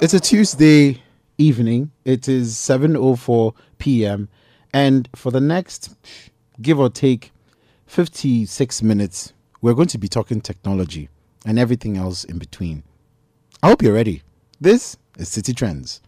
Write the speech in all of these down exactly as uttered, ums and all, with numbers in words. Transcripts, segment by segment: It's a Tuesday evening. It is seven oh four p m and for the next, give or take, fifty-six minutes, we're going to be talking technology and everything else in between. I hope you're ready. This is City Trends.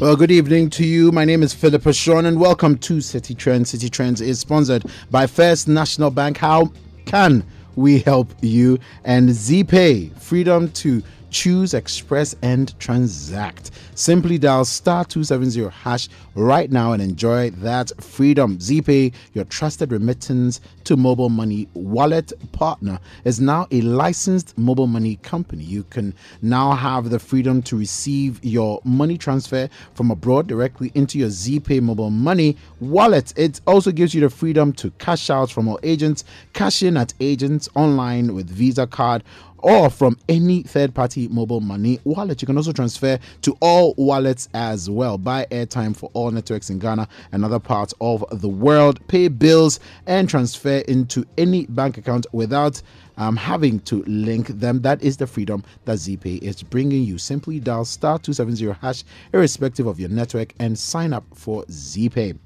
Well, good evening to you. My name is Philippa Sean and welcome to City Trends. City Trends is sponsored by First National Bank. How can we help you? And ZPay, freedom to choose, express and transact. Simply dial star two seventy hash right now and enjoy that freedom. ZPay, your trusted remittance to mobile money wallet partner, is now a licensed mobile money company. You can now have the freedom to receive your money transfer from abroad directly into your ZPay mobile money wallet. It also gives you the freedom to cash out from all agents, cash in at agents online with Visa card or from any third-party mobile money wallet. You can also transfer to all wallets as well. Buy airtime for all networks in Ghana and other parts of the world. Pay bills and transfer into any bank account without um, having to link them. That is the freedom that ZPay is bringing you. Simply dial star two seventy hash irrespective of your network and sign up for ZPay.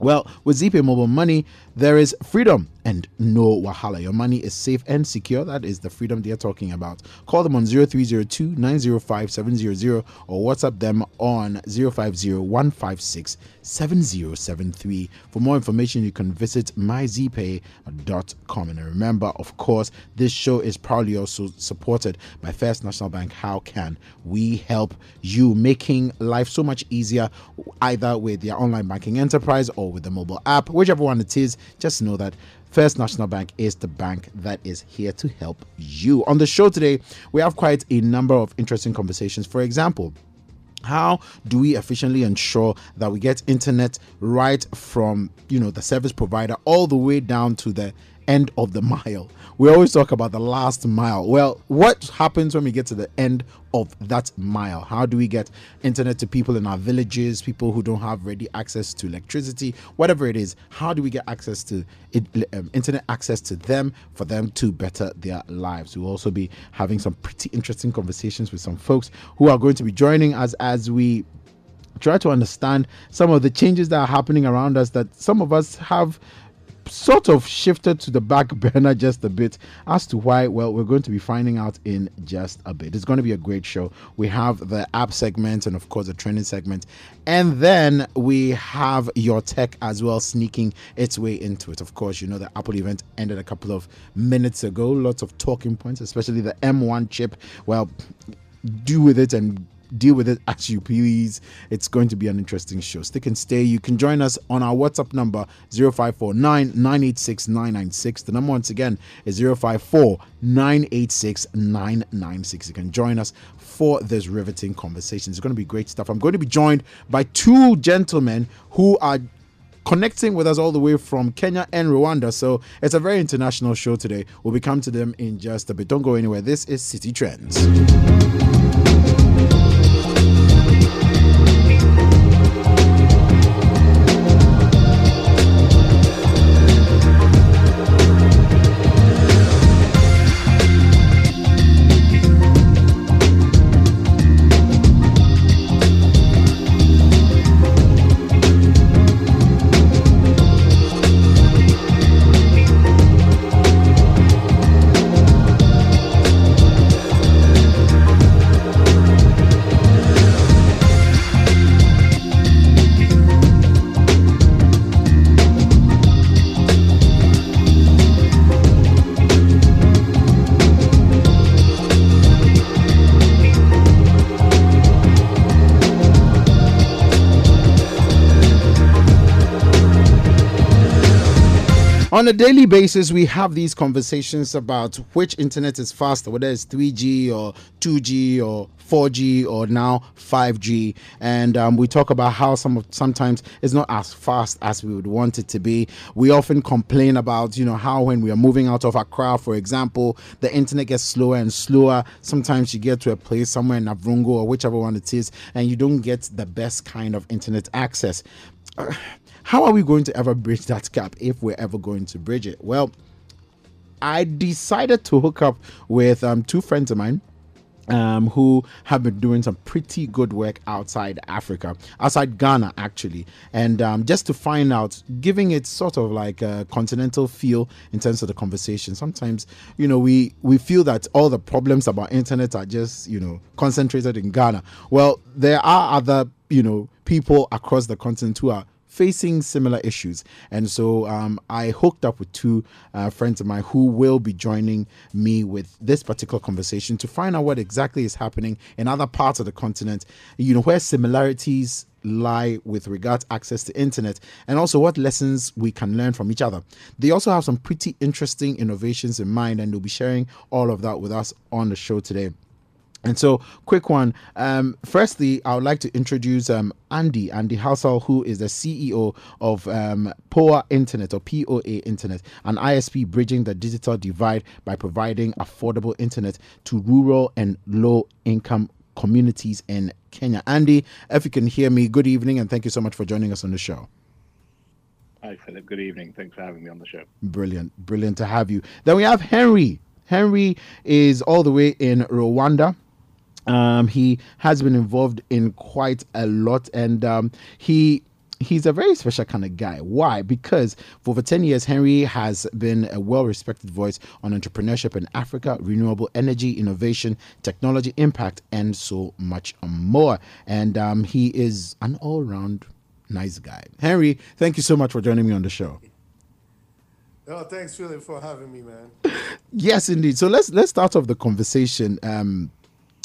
Well, with ZPay Mobile Money, there is freedom and no wahala. Your money is safe and secure. That is the freedom they are talking about. Call them on zero three zero two nine zero five seven zero zero or WhatsApp them on zero five zero one five six seven zero seven three. For more information, you can visit my z pay dot com. And remember, of course, this show is proudly also supported by First National Bank. How can we help you? Making life so much easier, either with your online banking enterprise or with the mobile app, whichever one it is. Just know that First National Bank is the bank that is here to help you. On the show today, we have quite a number of interesting conversations. For example, how do we efficiently ensure that we get internet right from, you know, the service provider all the way down to the end of the mile? We always talk about the last mile. Well, what happens when we get to the end of that mile? How do we get internet to people in our villages, people who don't have ready access to electricity, whatever it is? How do we get access to it, um, internet access to them, for them to better their lives? We'll also be having some pretty interesting conversations with some folks who are going to be joining us as we try to understand some of the changes that are happening around us that some of us have sort of shifted to the back burner just a bit. As to why, well, we're going to be finding out in just a bit. It's going to be a great show. We have the app segment and of course the training segment, and then we have your tech as well sneaking its way into it. Of course, you know the Apple event ended a couple of minutes ago. Lots of talking points, especially the M one chip. Well, do with it and deal with it as you please. It's going to be an interesting show. Stick and stay. You can join us on our WhatsApp number zero five four nine nine eight six nine nine six. The number once again is zero five four nine eight six nine nine six. You can join us for this riveting conversation. It's going to be great stuff. I'm going to be joined by two gentlemen who are connecting with us all the way from Kenya and Rwanda. So it's a very international show today. We'll be coming to them in just a bit. Don't go anywhere. This is City Trends. On a daily basis, we have these conversations about which internet is faster, whether it's three G or two G or four G or now five G. And um, we talk about how some of, sometimes it's not as fast as we would want it to be. We often complain about, you know, how when we are moving out of Accra, for example, the internet gets slower and slower. Sometimes you get to a place somewhere in Avrungo or whichever one it is, and you don't get the best kind of internet access. Uh, How are we going to ever bridge that gap, if we're ever going to bridge it? Well, I decided to hook up with um, two friends of mine um, who have been doing some pretty good work outside Africa, outside Ghana, actually. And um, just to find out, giving it sort of like a continental feel in terms of the conversation. Sometimes, you know, we, we feel that all the problems about internet are just, you know, concentrated in Ghana. Well, there are other, you know, people across the continent who are facing similar issues, and so um, I hooked up with two uh, friends of mine who will be joining me with this particular conversation to find out what exactly is happening in other parts of the continent, you know, where similarities lie with regard to access to internet, and also what lessons we can learn from each other. They also have some pretty interesting innovations in mind, and they'll be sharing all of that with us on the show today. And so, quick one. Um, firstly, I would like to introduce um, Andy, Andy Halsall, who is the C E O of um, P O A Internet, or P O A Internet, an I S P bridging the digital divide by providing affordable internet to rural and low-income communities in Kenya. Andy, if you can hear me, good evening, and thank you so much for joining us on the show. Hi, Philip. Good evening. Thanks for having me on the show. Brilliant. Brilliant to have you. Then we have Henry. Henry is all the way in Rwanda. Um, he has been involved in quite a lot, and um, he he's a very special kind of guy. Why? Because for over ten years, Henry has been a well-respected voice on entrepreneurship in Africa, renewable energy, innovation, technology, impact, and so much more. And um, he is an all-round nice guy. Henry, thank you so much for joining me on the show. Oh, thanks, Philip, for having me, man. Yes, indeed. So let's let's start off the conversation. Um,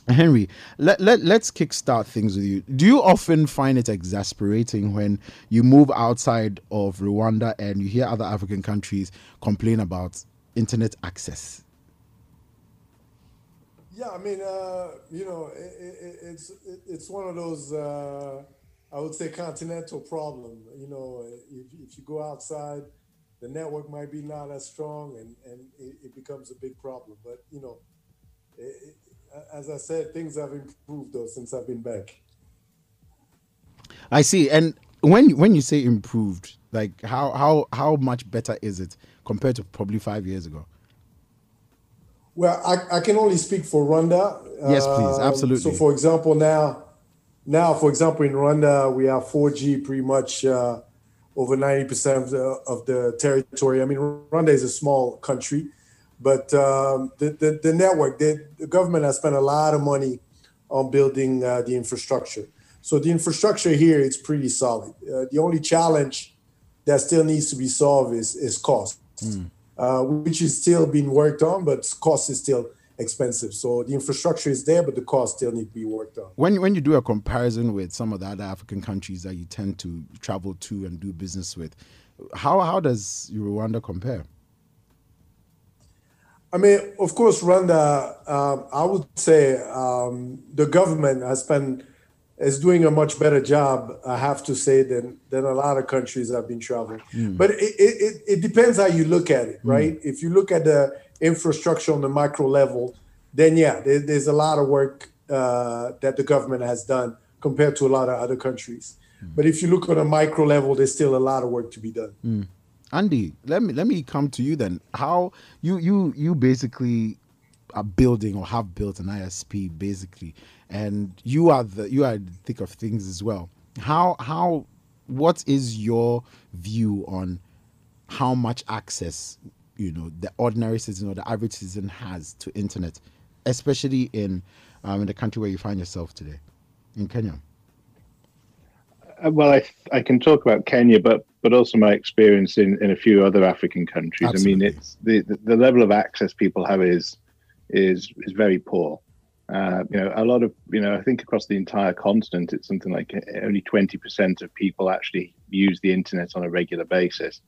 Henry, let, let, let's kickstart things with you. Do you often find it exasperating when you move outside of Rwanda and you hear other African countries complain about internet access? Yeah, I mean, uh, you know, it, it, it's it, it's one of those, uh, I would say, continental problem. You know, if, if you go outside, the network might be not as strong, and, and it, it becomes a big problem. But, you know, it, it, as I said, things have improved, though, since I've been back. I see. And when when you say improved, like how how how much better is it compared to probably five years ago? Well, I, I can only speak for Rwanda. Yes, please, absolutely. Um, so, for example, now, now, for example, in Rwanda, we have four G pretty much uh, over ninety percent of the, of the territory. I mean, Rwanda is a small country. But um, the, the, the network, the, the government has spent a lot of money on building uh, the infrastructure. So the infrastructure here is pretty solid. Uh, the only challenge that still needs to be solved is, is cost, mm. uh, which is still being worked on, but cost is still expensive. So the infrastructure is there, but the cost still needs to be worked on. When, when you do a comparison with some of the other African countries that you tend to travel to and do business with, how, how does Rwanda compare? I mean, of course, Rwanda, uh, I would say um, the government has spent is doing a much better job, I have to say, than than a lot of countries I've been traveling. Mm. But it, it, it depends how you look at it, right? Mm. If you look at the infrastructure on the micro level, then yeah, there, there's a lot of work uh, that the government has done compared to a lot of other countries. Mm. But if you look on a micro level, there's still a lot of work to be done. Mm. Andy, let me let me come to you then. How you you you basically are building or have built an I S P basically, and you are the you are the thick of things as well. How how what is your view on how much access, you know, the ordinary citizen or the average citizen has to internet, especially in um, in the country where you find yourself today, in Kenya? Well, I I can talk about Kenya, but but also my experience in, in a few other African countries. Absolutely. I mean, it's the, the the level of access people have is is is very poor. Uh, you know, a lot of you know, I think across the entire continent, it's something like only twenty percent of people actually use the internet on a regular basis.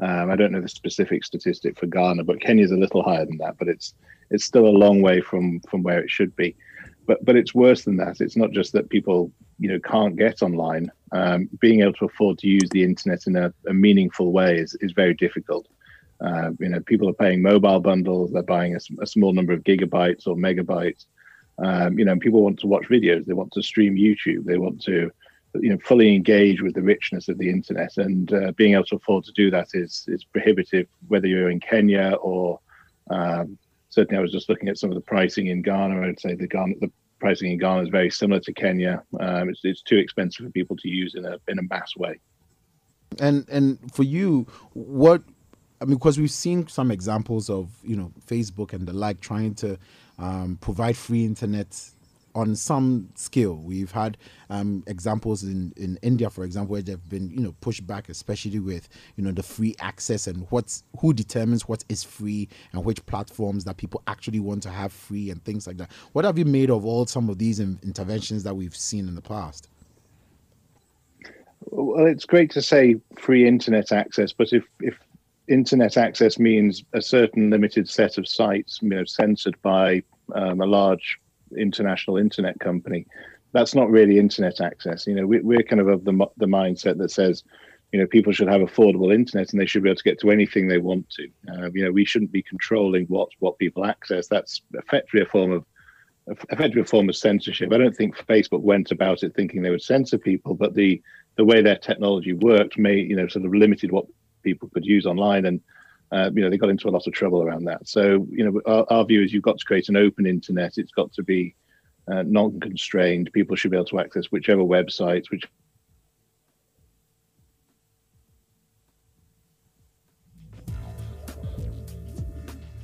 Um, I don't know the specific statistic for Ghana, but Kenya is a little higher than that. But it's it's still a long way from from where it should be. But but it's worse than that. It's not just that people you know can't get online. Um, being able to afford to use the internet in a, a meaningful way is, is very difficult. Uh, you know, people are paying mobile bundles. They're buying a, a small number of gigabytes or megabytes. Um, you know, and people want to watch videos. They want to stream YouTube. They want to you know fully engage with the richness of the internet. And uh, being able to afford to do that is is prohibitive, whether you're in Kenya or um, certainly, I was just looking at some of the pricing in Ghana. I would say the Ghana, the pricing in Ghana is very similar to Kenya. Um, it's, it's too expensive for people to use in a in a mass way. And and for you, what I mean, because we've seen some examples of you know Facebook and the like trying to um, provide free internet on some scale. We've had um, examples in, in India, for example, where they've been you know pushed back, especially with you know the free access and what's who determines what is free and which platforms that people actually want to have free and things like that. What have you made of all some of these in, interventions that we've seen in the past? Well, it's great to say free internet access, but if if internet access means a certain limited set of sites, you know, censored by um, a large international internet company, that's not really internet access. You know, we, we're kind of of the, the mindset that says, you know, people should have affordable internet and they should be able to get to anything they want to. Uh, you know, we shouldn't be controlling what what people access. That's effectively a form of effectively a form of censorship. I don't think Facebook went about it thinking they would censor people, but the the way their technology worked may you know sort of limited what people could use online, and Uh, you know, they got into a lot of trouble around that. So, you know, our, our view is you've got to create an open internet. It's got to be uh, non-constrained. People should be able to access whichever websites, which.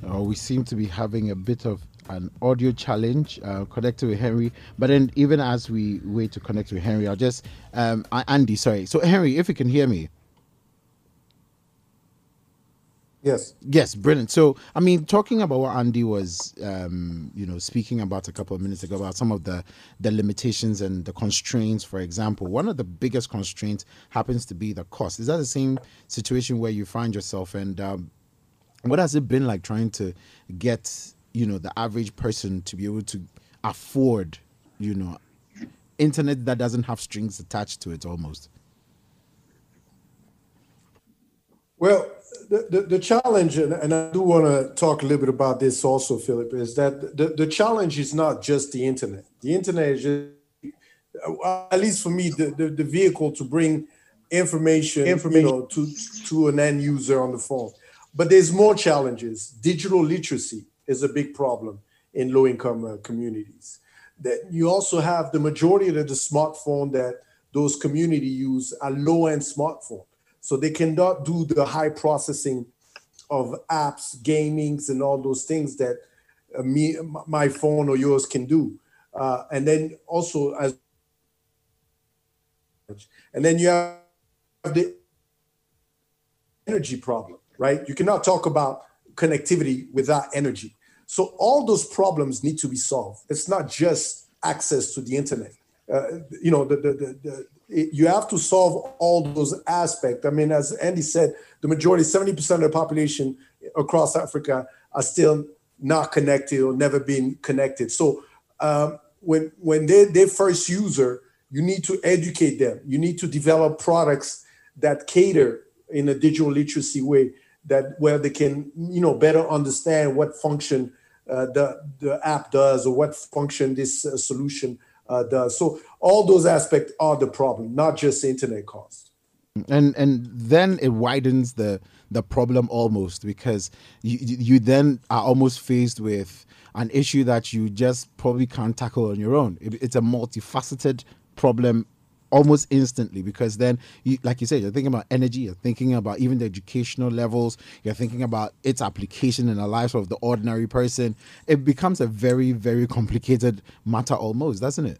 Oh, we seem to be having a bit of an audio challenge uh, connected with Henry. But then even as we wait to connect with Henry, I'll just, um, Andy, sorry. So Henry, if you can hear me. Yes. Yes. Brilliant. So, I mean, talking about what Andy was, um, you know, speaking about a couple of minutes ago about some of the, the limitations and the constraints, for example, one of the biggest constraints happens to be the cost. Is that the same situation where you find yourself? And um, what has it been like trying to get, you know, the average person to be able to afford, you know, internet that doesn't have strings attached to it almost? Well, the, the, the challenge, and, and I do want to talk a little bit about this also, Philip, is that the, the challenge is not just the internet. The internet is just, at least for me, the, the, the vehicle to bring information, information you know, to, to an end user on the phone. But there's more challenges. Digital literacy is a big problem in low-income uh, communities. That you also have the majority of the smartphone that those communities use are low-end smartphones. So they cannot do the high processing of apps, gamings, and all those things that uh, me, my phone or yours can do. Uh, and then also as, and then you have the energy problem, right? You cannot talk about connectivity without energy. So all those problems need to be solved. It's not just access to the internet. Uh, you know, the the the. the It, you have to solve all those aspects. I mean, as Andy said, the majority, seventy percent of the population across Africa are still not connected or never been connected. So um, when when they, their first user You need to educate them. You need to develop products that cater in a digital literacy way, that where they can, you know, better understand what function uh, the, the app does, or what function this uh, solution uh, does. So all those aspects are the problem, not just internet costs. And and then it widens the the problem almost, because you you then are almost faced with an issue that you just probably can't tackle on your own. It, it's a multifaceted problem almost instantly, because then, you, like you said, you're thinking about energy, you're thinking about even the educational levels, you're thinking about its application in the lives of the ordinary person. It becomes a very, very complicated matter almost, doesn't it?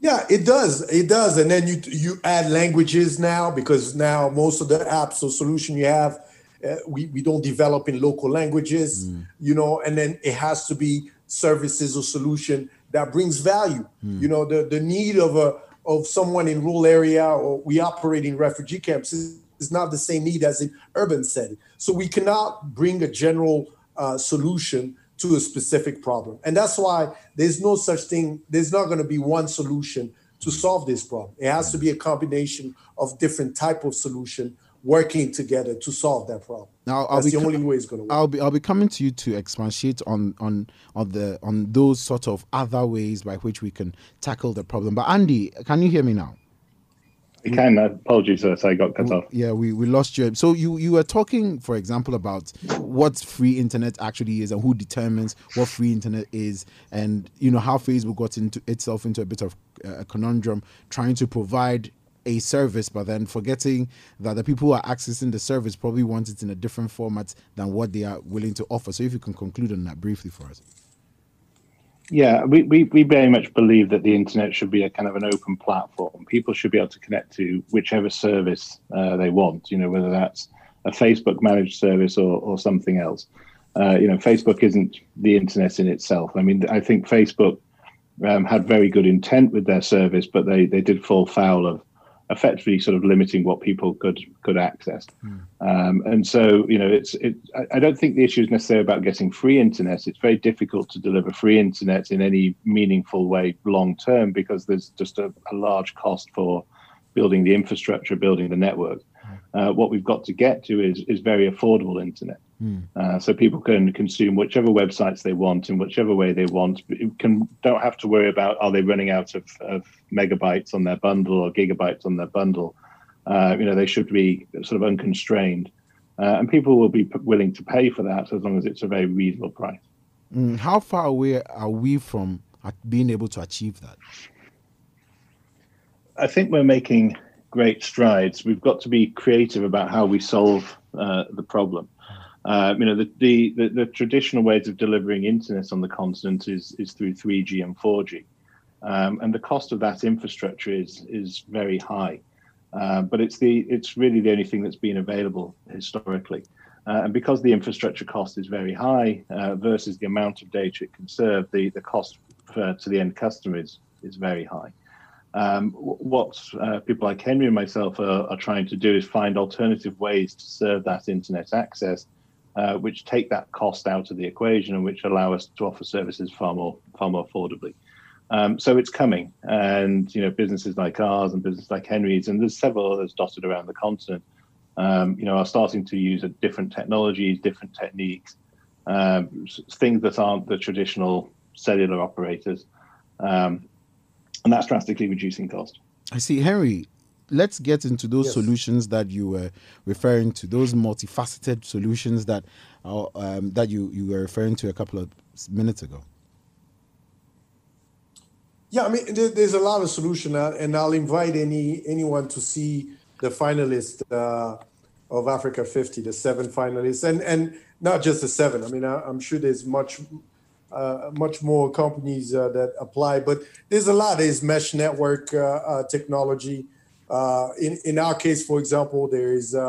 Yeah, it does. It does. And then you you add languages now, because now most of the apps or solution you have, uh, we, we don't develop in local languages, mm. you know, and then it has to be services or solution that brings value. Mm. You know, the, the need of a of someone in rural area, or we operate in refugee camps, is, is not the same need as in urban setting. So we cannot bring a general uh, solution to a specific problem. And that's why there's no such thing, there's not gonna be one solution to solve this problem. It has to be a combination of different type of solution working together to solve that problem. Now, I'll That's be the only way it's going to work. I'll be I'll be coming to you to expatiate on on on the on those sort of other ways by which we can tackle the problem. But Andy, can you hear me now? I can. Apologies, so I got cut off. Yeah, we, we lost you. So you you were talking, for example, about what free internet actually is and who determines what free internet is, and you know how Facebook got into itself into a bit of a conundrum trying to provide a service, but then forgetting that the people who are accessing the service probably want it in a different format than what they are willing to offer. So if you can conclude on that briefly for us. Yeah, we, we, we very much believe that the internet should be a kind of an open platform. People should be able to connect to whichever service uh, they want, you know, whether that's a Facebook managed service or, or something else. Uh, you know, Facebook isn't the internet in itself. I mean, I think Facebook um, had very good intent with their service, but they, they did fall foul of effectively sort of limiting what people could could access. Mm. Um, and so, you know, it's it, I, I don't think the issue is necessarily about getting free internet. It's very difficult to deliver free internet in any meaningful way long term, because there's just a, a large cost for building the infrastructure, building the network. Uh, what we've got to get to is is very affordable internet. Mm. Uh, so people can consume whichever websites they want in whichever way they want. Can don't have to worry about, are they running out of, of megabytes on their bundle or gigabytes on their bundle? Uh, you know, they should be sort of unconstrained. Uh, and people will be p- willing to pay for that as long as it's a very reasonable price. Mm. How far away are we from being able to achieve that? I think we're making great strides. We've got to be creative about how we solve uh, the problem. Uh, you know, the, the, the, the traditional ways of delivering internet on the continent is is through three G and four G. Um, and the cost of that infrastructure is is very high. Uh, but it's the it's really the only thing that's been available historically. Uh, and because the infrastructure cost is very high uh, versus the amount of data it can serve, the, the cost for, to the end customer is, is very high. Um, what uh, people like Henry and myself are, are trying to do is find alternative ways to serve that internet access, Uh, which take that cost out of the equation and which allow us to offer services far more far more affordably. Um, so it's coming, and you know, businesses like ours and businesses like Henry's, and there's several others dotted around the continent, um, you know, are starting to use different technologies, different techniques, um, things that aren't the traditional cellular operators, um, and that's drastically reducing cost. I see, Henry. Let's get into those yes. solutions that you were referring to, those multifaceted solutions that uh, um, that you, you were referring to a couple of minutes ago. Yeah, I mean, there, there's a lot of solutions, uh, and I'll invite any anyone to see the finalists uh, of Africa fifty, the seven finalists, and, and not just the seven. I mean, I, I'm sure there's much Uh, much more companies uh, that apply, but there's a lot. There's mesh network uh, uh, technology. Uh, in, in our case, for example, there is uh,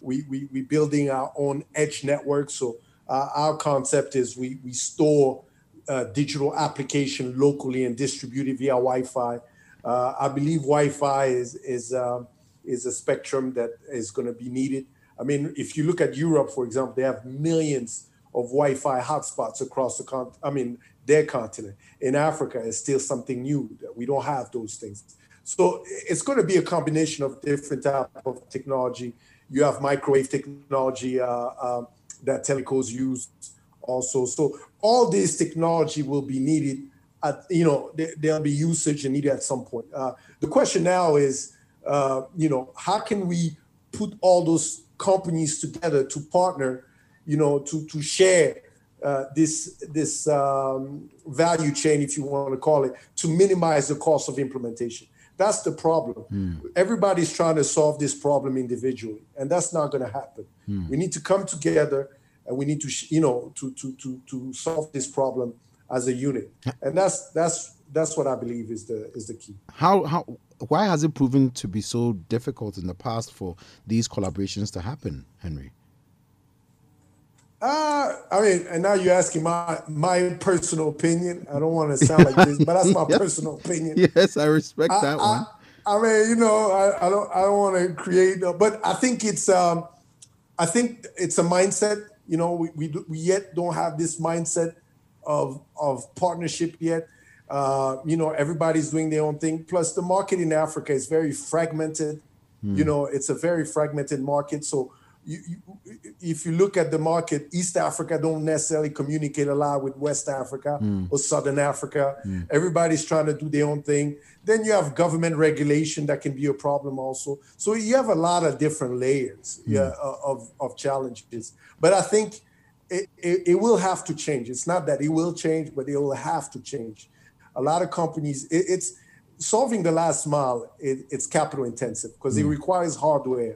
we, we we building our own edge network. So uh, our concept is we we store uh, digital application locally and distribute it via Wi-Fi. Uh, I believe Wi-Fi is is uh, is a spectrum that is going to be needed. I mean, if you look at Europe, for example, they have millions of Wi-Fi hotspots across the continent. I mean, their continent. In Africa, it's still something new. We don't have those things. So it's going to be a combination of different type of technology. You have microwave technology uh, uh, that telcos use also. So all this technology will be needed. At, you know, there, there'll be usage and needed at some point. Uh, the question now is, uh, you know, how can we put all those companies together to partner, you know, to to share uh, this this um, value chain, if you want to call it, to minimize the cost of implementation. That's the problem. Mm. Everybody's trying to solve this problem individually, and that's not going to happen. Mm. We need to come together, and we need to, you know, to to to to solve this problem as a unit. And that's that's that's what I believe is the is the key. How how why has it proven to be so difficult in the past for these collaborations to happen, Henry? Uh, I mean, and now you're asking my my personal opinion. I don't want to sound like this, but that's my yes. personal opinion. Yes, I respect I, that I, one. I mean, you know, I, I don't I don't want to create, but I think it's um, I think it's a mindset. You know, we we, we yet don't have this mindset of of partnership yet. Uh, you know, everybody's doing their own thing. Plus, the market in Africa is very fragmented. Mm. You know, it's a very fragmented market, so. You, you, if you look at the market, East Africa don't necessarily communicate a lot with West Africa mm. or Southern Africa. Mm. Everybody's trying to do their own thing. Then you have government regulation that can be a problem also. So you have a lot of different layers mm. yeah, of, of challenges. But I think it, it, it will have to change. It's not that it will change, but it will have to change. A lot of companies, it, it's solving the last mile, it, it's capital intensive because mm. it requires hardware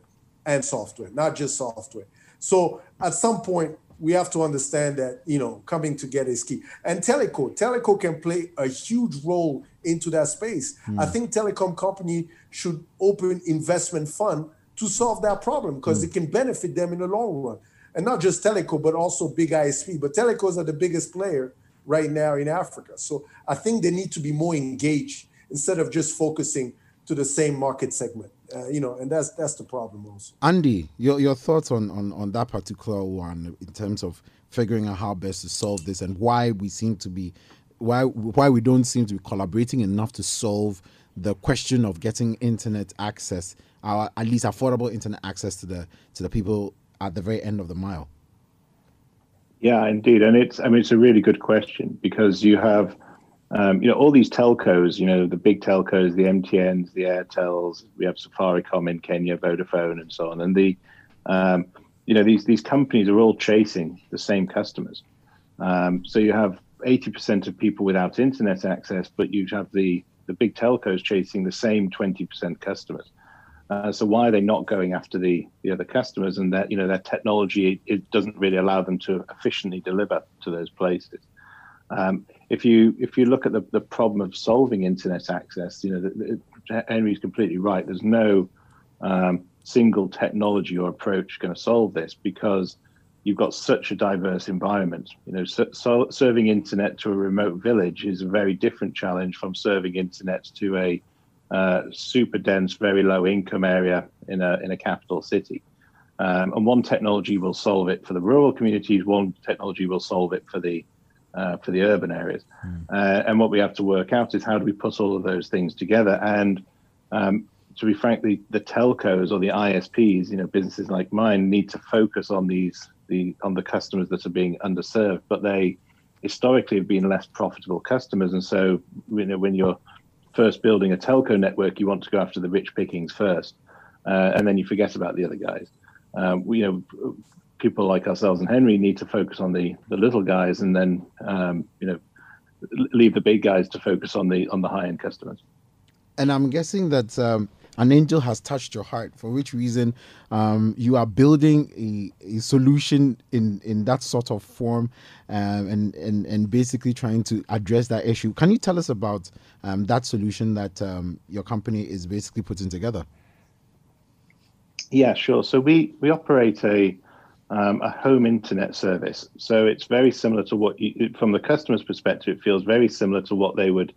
and software, not just software. So at some point, we have to understand that, you know, coming together is key. And Teleco, Teleco can play a huge role into that space. Mm. I think telecom company should open investment fund to solve that problem because mm. it can benefit them in the long run. And not just Teleco, but also big I S P. But Telecos are the biggest player right now in Africa. So I think they need to be more engaged instead of just focusing to the same market segment. Uh, you know, and that's that's the problem also. Andy, your your thoughts on, on, on that particular one in terms of figuring out how best to solve this and why we seem to be, why why we don't seem to be collaborating enough to solve the question of getting internet access, or at least affordable internet access to the to the people at the very end of the mile. Yeah, indeed, and it's I mean it's a really good question because you have. Um, you know, all these telcos, you know, the big telcos, the M T Ns, the Airtels, we have Safaricom in Kenya, Vodafone and so on. And the, um, you know, these, these companies are all chasing the same customers. Um, so you have eighty percent of people without internet access, but you have the, the big telcos chasing the same twenty percent customers. Uh, so why are they not going after the, the other customers and that, you know, that technology, it, it doesn't really allow them to efficiently deliver to those places. Um, if you if you look at the, the problem of solving internet access, you know, the, the, Henry's completely right. There's no um, single technology or approach going to solve this because you've got such a diverse environment. You know, so, so serving internet to a remote village is a very different challenge from serving internet to a uh, super dense, very low income area in a in a capital city. Um, and one technology will solve it for the rural communities. One technology will solve it for the Uh, for the urban areas. Mm. Uh, and what we have to work out is how do we put all of those things together? And um, to be frank, the, the telcos or the I S Ps, you know, businesses like mine need to focus on these, the on the customers that are being underserved, but they historically have been less profitable customers. And so, you know, when you're first building a telco network, you want to go after the rich pickings first, uh, and then you forget about the other guys. Um, you know, people like ourselves and Henry need to focus on the, the little guys and then, um, you know, leave the big guys to focus on the on the high-end customers. And I'm guessing that um, an angel has touched your heart, for which reason um, you are building a, a solution in, in that sort of form um, and, and, and basically trying to address that issue. Can you tell us about um, that solution that um, your company is basically putting together? Yeah, sure. So we, we operate a... Um, a home internet service. So it's very similar to what, you, from the customer's perspective, it feels very similar to what they would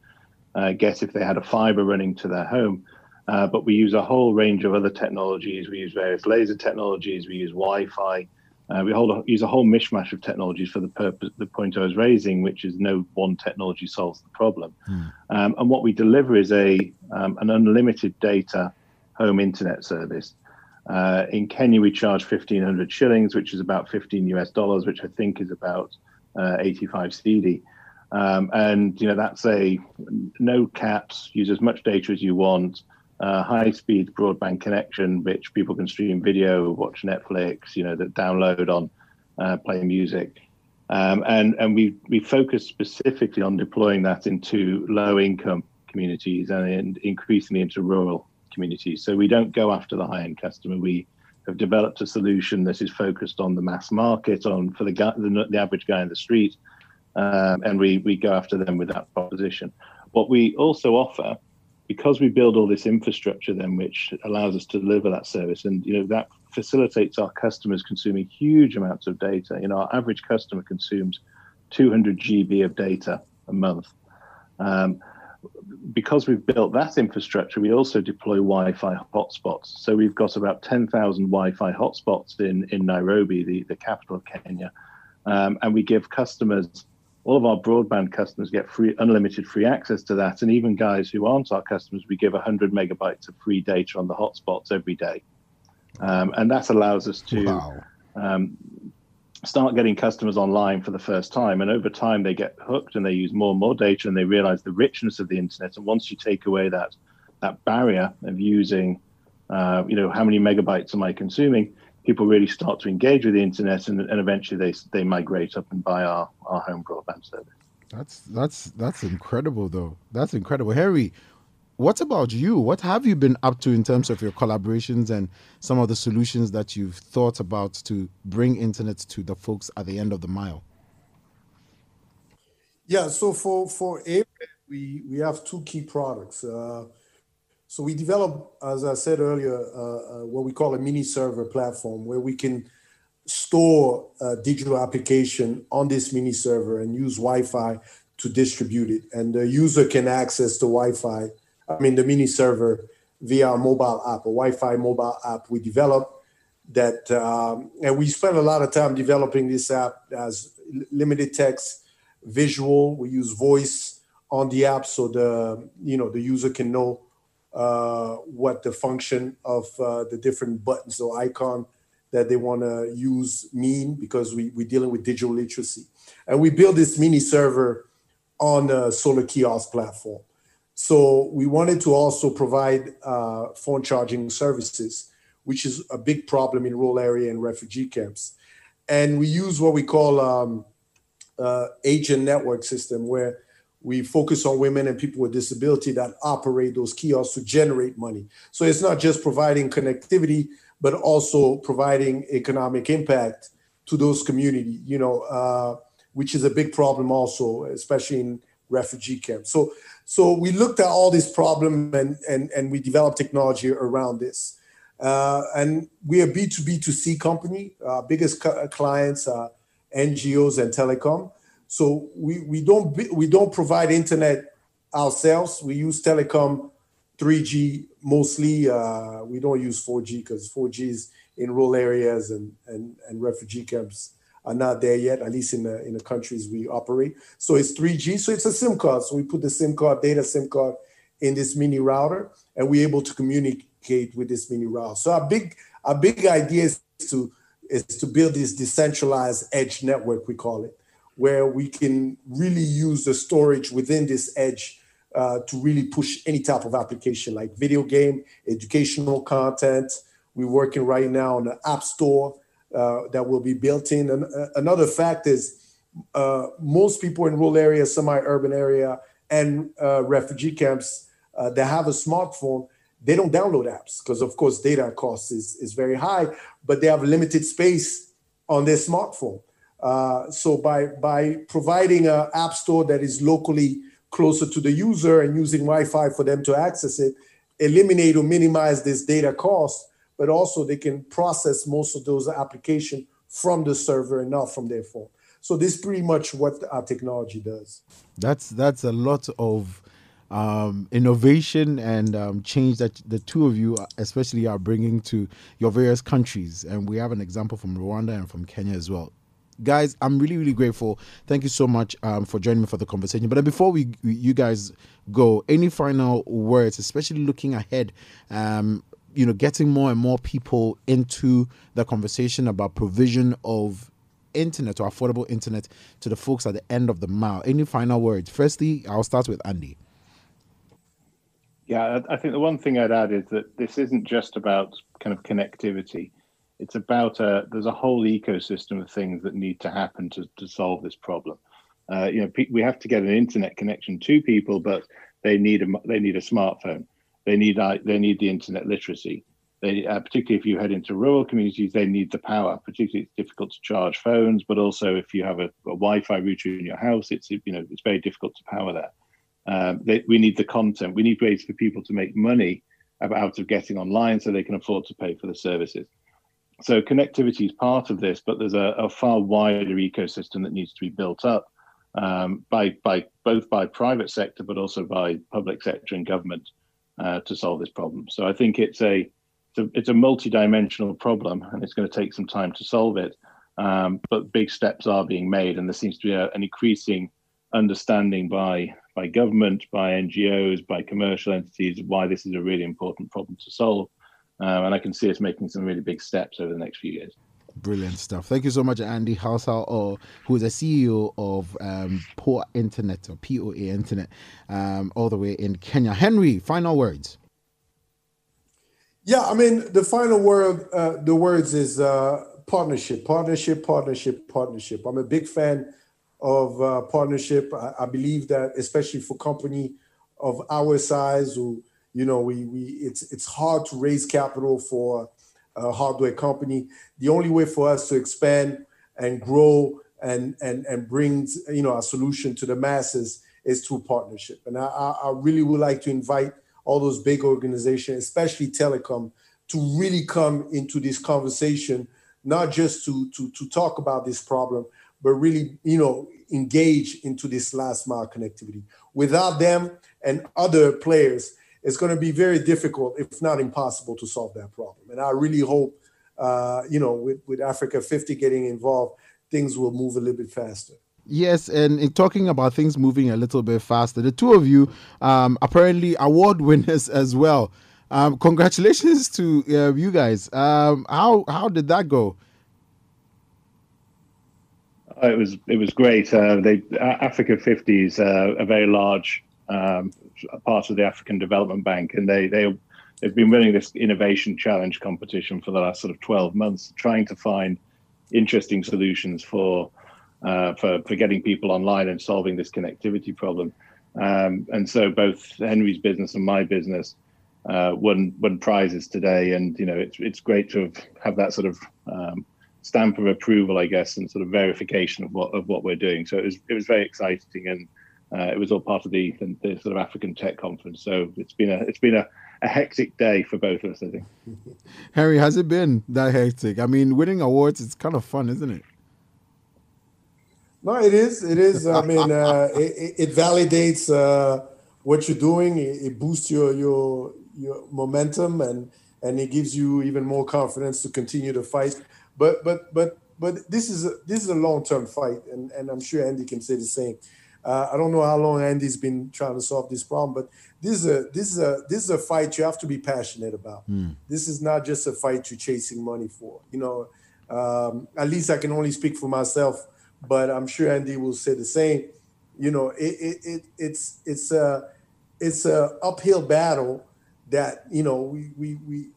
uh, get if they had a fiber running to their home. Uh, but we use a whole range of other technologies. We use various laser technologies. We use Wi-Fi. Uh, we hold a, use a whole mishmash of technologies for the purpose, the point I was raising, which is no one technology solves the problem. Mm. Um, and what we deliver is a um, an unlimited data home internet service. Uh, in Kenya, we charge fifteen hundred shillings, which is about fifteen U S dollars, which I think is about uh, eighty-five cedi. Um, and you know that's a no caps, use as much data as you want. Uh, high-speed broadband connection, which people can stream video, watch Netflix, you know, that download on, uh, play music, um, and and we we focus specifically on deploying that into low-income communities and in, increasingly into rural communities. So we don't go after the high-end customer. We have developed a solution that is focused on the mass market, on for the guy, the, the average guy in the street, um, and we we go after them with that proposition. What we also offer, because we build all this infrastructure then, which allows us to deliver that service, and you know that facilitates our customers consuming huge amounts of data. You know, our average customer consumes two hundred G B of data a month. Um, because we've built that infrastructure, we also deploy Wi-Fi hotspots. So we've got about ten thousand Wi-Fi hotspots in, in Nairobi, the, the capital of Kenya. Um, and we give customers, all of our broadband customers get free, unlimited free access to that. And even guys who aren't our customers, we give one hundred megabytes of free data on the hotspots every day. Um, and that allows us to wow. um, start getting customers online for the first time. And over time, they get hooked and they use more and more data and they realize the richness of the internet. And once you take away that, that barrier of using, uh, you know, how many megabytes am I consuming? People really start to engage with the internet, and, and eventually they they migrate up and buy our, our home broadband service. That's that's that's incredible, though. That's incredible, Harry. What about you? What have you been up to in terms of your collaborations and some of the solutions that you've thought about to bring internet to the folks at the end of the mile? Yeah. So for for A P E, we we have two key products. Uh, So we develop, as I said earlier, uh, uh, what we call a mini server platform where we can store a digital application on this mini server and use Wi-Fi to distribute it. And the user can access the Wi-Fi, I mean, the mini server via a mobile app, a Wi-Fi mobile app we develop that, um, and we spend a lot of time developing this app as limited text, visual. We use voice on the app so the, you know, the user can know uh what the function of uh, the different buttons or icon that they want to use mean, because we, we're dealing with digital literacy. And we build this mini server on a solar kiosk platform. So we wanted to also provide uh, phone charging services, which is a big problem in rural area and refugee camps. And we use what we call um, uh, agent network system, where we focus on women and people with disability that operate those kiosks to generate money. So it's not just providing connectivity, but also providing economic impact to those communities, you know, uh, which is a big problem also, especially in refugee camps. So so we looked at all this problem and, and, and we developed technology around this. Uh, and we're a B two B two C company. Our biggest clients are N G Os and telecom. So we, we don't we don't provide internet ourselves. We use telecom, three G mostly. Uh, we don't use four G because four G is in rural areas and, and, and refugee camps are not there yet, at least in the in the countries we operate. So it's three G. So it's a SIM card. So we put the SIM card, data SIM card, in this mini router, and we're able to communicate with this mini router. So our big our big idea is to is to build this decentralized edge network, we call it, where we can really use the storage within this edge uh, to really push any type of application like video game, educational content. We're working right now on the App Store uh, that will be built in. And uh, another fact is uh, most people in rural areas, semi-urban area, and uh, refugee camps uh, that have a smartphone, they don't download apps because, of course, data cost is, is very high, but they have limited space on their smartphone. Uh, so by by providing an app store that is locally closer to the user and using Wi-Fi for them to access it, eliminate or minimize this data cost, but also they can process most of those applications from the server and not from their phone. So this is pretty much what our technology does. That's that's a lot of um, innovation and um, change that the two of you especially are bringing to your various countries. And we have an example from Rwanda and from Kenya as well. Guys, I'm really, really grateful. Thank you so much um, for joining me for the conversation. But before we, you guys go, any final words, especially looking ahead, um, you know, getting more and more people into the conversation about provision of internet or affordable internet to the folks at the end of the mile. Any final words? Firstly, I'll start with Andy. Yeah, I think the one thing I'd add is that this isn't just about kind of connectivity. It's about a, there's a whole ecosystem of things that need to happen to, to solve this problem. Uh, you know, we have to get an internet connection to people, but they need a they need a smartphone. They need they need the internet literacy. They uh, particularly if you head into rural communities, they need the power. Particularly, it's difficult to charge phones, but also if you have a, a Wi-Fi router in your house, it's you know it's very difficult to power that. Um, they, we need the content. We need ways for people to make money out of getting online, so they can afford to pay for the services. So connectivity is part of this, but there's a, a far wider ecosystem that needs to be built up um, by, by both by private sector, but also by public sector and government uh, to solve this problem. So I think it's a, it's a it's a multi-dimensional problem, and it's going to take some time to solve it. Um, but big steps are being made, and there seems to be a, an increasing understanding by by government, by N G Os, by commercial entities why this is a really important problem to solve. Um, and I can see us making some really big steps over the next few years. Brilliant stuff. Thank you so much, Andy Halsall, who is the C E O of um, P O A Internet, or P O A Internet, um, all the way in Kenya. Henry, final words. Yeah, I mean, the final word, uh, the words is uh, partnership, partnership, partnership, partnership. I'm a big fan of uh, partnership. I, I believe that, especially for company of our size, who You know, we, we it's it's hard to raise capital for a hardware company. The only way for us to expand and grow and and and bring you know a solution to the masses is through partnership. And I, I really would like to invite all those big organizations, especially telecom, to really come into this conversation, not just to to to talk about this problem, but really you know engage into this last mile connectivity. Without them and other players, it's going to be very difficult, if not impossible, to solve that problem. And I really hope, uh, you know, with, with Africa fifty getting involved, things will move a little bit faster. Yes, and in talking about things moving a little bit faster, the two of you um, apparently award winners as well. Um, congratulations to uh, you guys. Um, how how did that go? It was it was great. Uh, they Africa fifty is uh, a very large. Um, part of the African Development Bank, and they, they, they've been running this innovation challenge competition for the last sort of twelve months, trying to find interesting solutions for uh, for, for getting people online and solving this connectivity problem. Um, and so both Henry's business and my business uh, won, won prizes today, and you know it's, it's great to have, have that sort of um, stamp of approval, I guess, and sort of verification of what, of what we're doing. So it was, it was very exciting, and Uh, it was all part of the, the, the sort of African Tech Conference, so it's been a it's been a, a hectic day for both of us, I think. Harry, has it been that hectic? I mean, winning awards is kind of fun, isn't it? No, it is. It is. I mean, uh, it, it validates uh, what you're doing. It, it boosts your your your momentum, and and it gives you even more confidence to continue the fight. But but but but this is a, this is a long term fight, and and I'm sure Andy can say the same. Uh, I don't know how long Andy's been trying to solve this problem, but this is a this is a this is a fight you have to be passionate about. Mm. This is not just a fight you're chasing money for. You know, um, at least I can only speak for myself, but I'm sure Andy will say the same. You know, it it, it it's it's a it's a uphill battle that you know we we we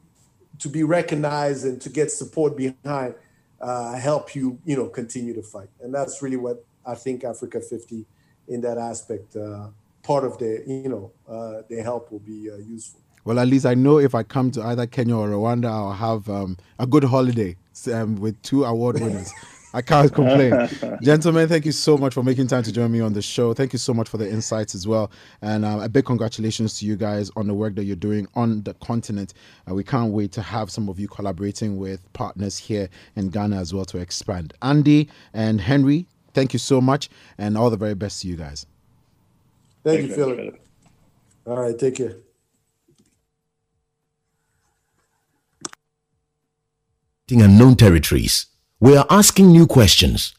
to be recognized and to get support behind uh, help you you know continue to fight, and that's really what I think Africa fifty. In that aspect, uh, part of the, you know, uh, the help will be uh, useful. Well, at least I know if I come to either Kenya or Rwanda, I'll have um, a good holiday um, with two award winners. I can't complain. Gentlemen, thank you so much for making time to join me on the show. Thank you so much for the insights as well. And uh, a big congratulations to you guys on the work that you're doing on the continent. Uh, we can't wait to have some of you collaborating with partners here in Ghana as well to expand. Andy and Henry, thank you so much, and all the very best to you guys. Thank, Thank you, Philip. All right, take care. Unknown territories. We are asking new questions,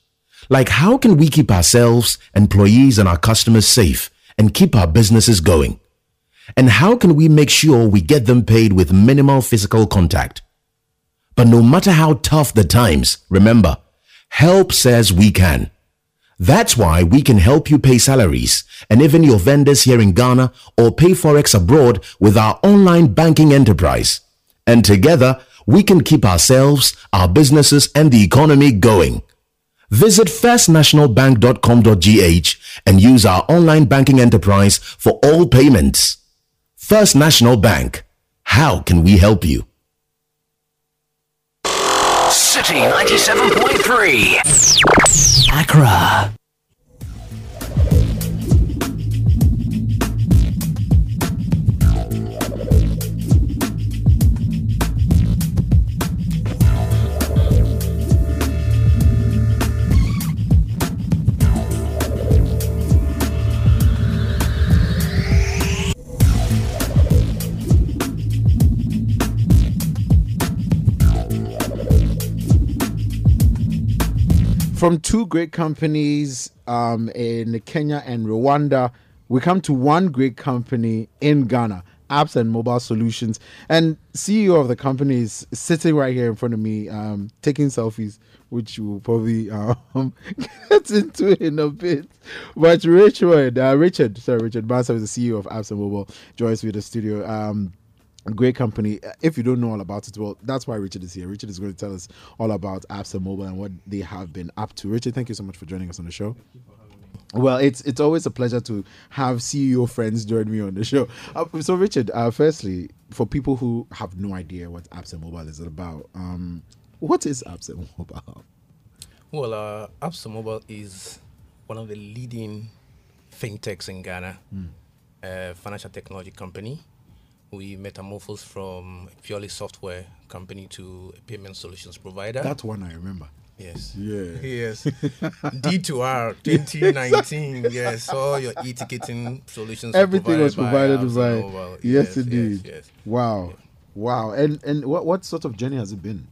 like how can we keep ourselves, employees, and our customers safe and keep our businesses going? And how can we make sure we get them paid with minimal physical contact? But no matter how tough the times, remember, help says we can. That's why we can help you pay salaries and even your vendors here in Ghana or pay forex abroad with our online banking enterprise. And together, we can keep ourselves, our businesses, and the economy going. Visit first national bank dot com dot g h and use our online banking enterprise for all payments. First National Bank. How can we help you? City ninety-seven point three. Accra. From two great companies um, in Kenya and Rwanda, we come to one great company in Ghana, Apps and Mobile Solutions. And C E O of the company is sitting right here in front of me, um, taking selfies, which you will probably um, get into in a bit. But Richard, uh, Richard, sorry, Richard Mansa is the C E O of Apps and Mobile, joins me in the studio. Um, A great company. If you don't know all about it, well, that's why Richard is here. Richard is going to tell us all about Apps and Mobile and what they have been up to. Richard, thank you so much for joining us on the show. Thank you for having me. Well, it's it's always a pleasure to have C E O friends join me on the show. Uh, so, Richard, uh, firstly, for people who have no idea what Apps and Mobile is about, um, what is Apps and Mobile? Well, uh, Apps and Mobile is one of the leading fintechs in Ghana, mm. a financial technology company. We metamorphosed from a purely software company to a payment solutions provider. That one I remember. Yes. Yeah. Yes. D two R twenty nineteen. Yes. All your e-ticketing solutions. Everything was provided by. by mobile. Yes, yes, indeed. Yes, yes. Wow. Yes. Wow. And and what what sort of journey has it been?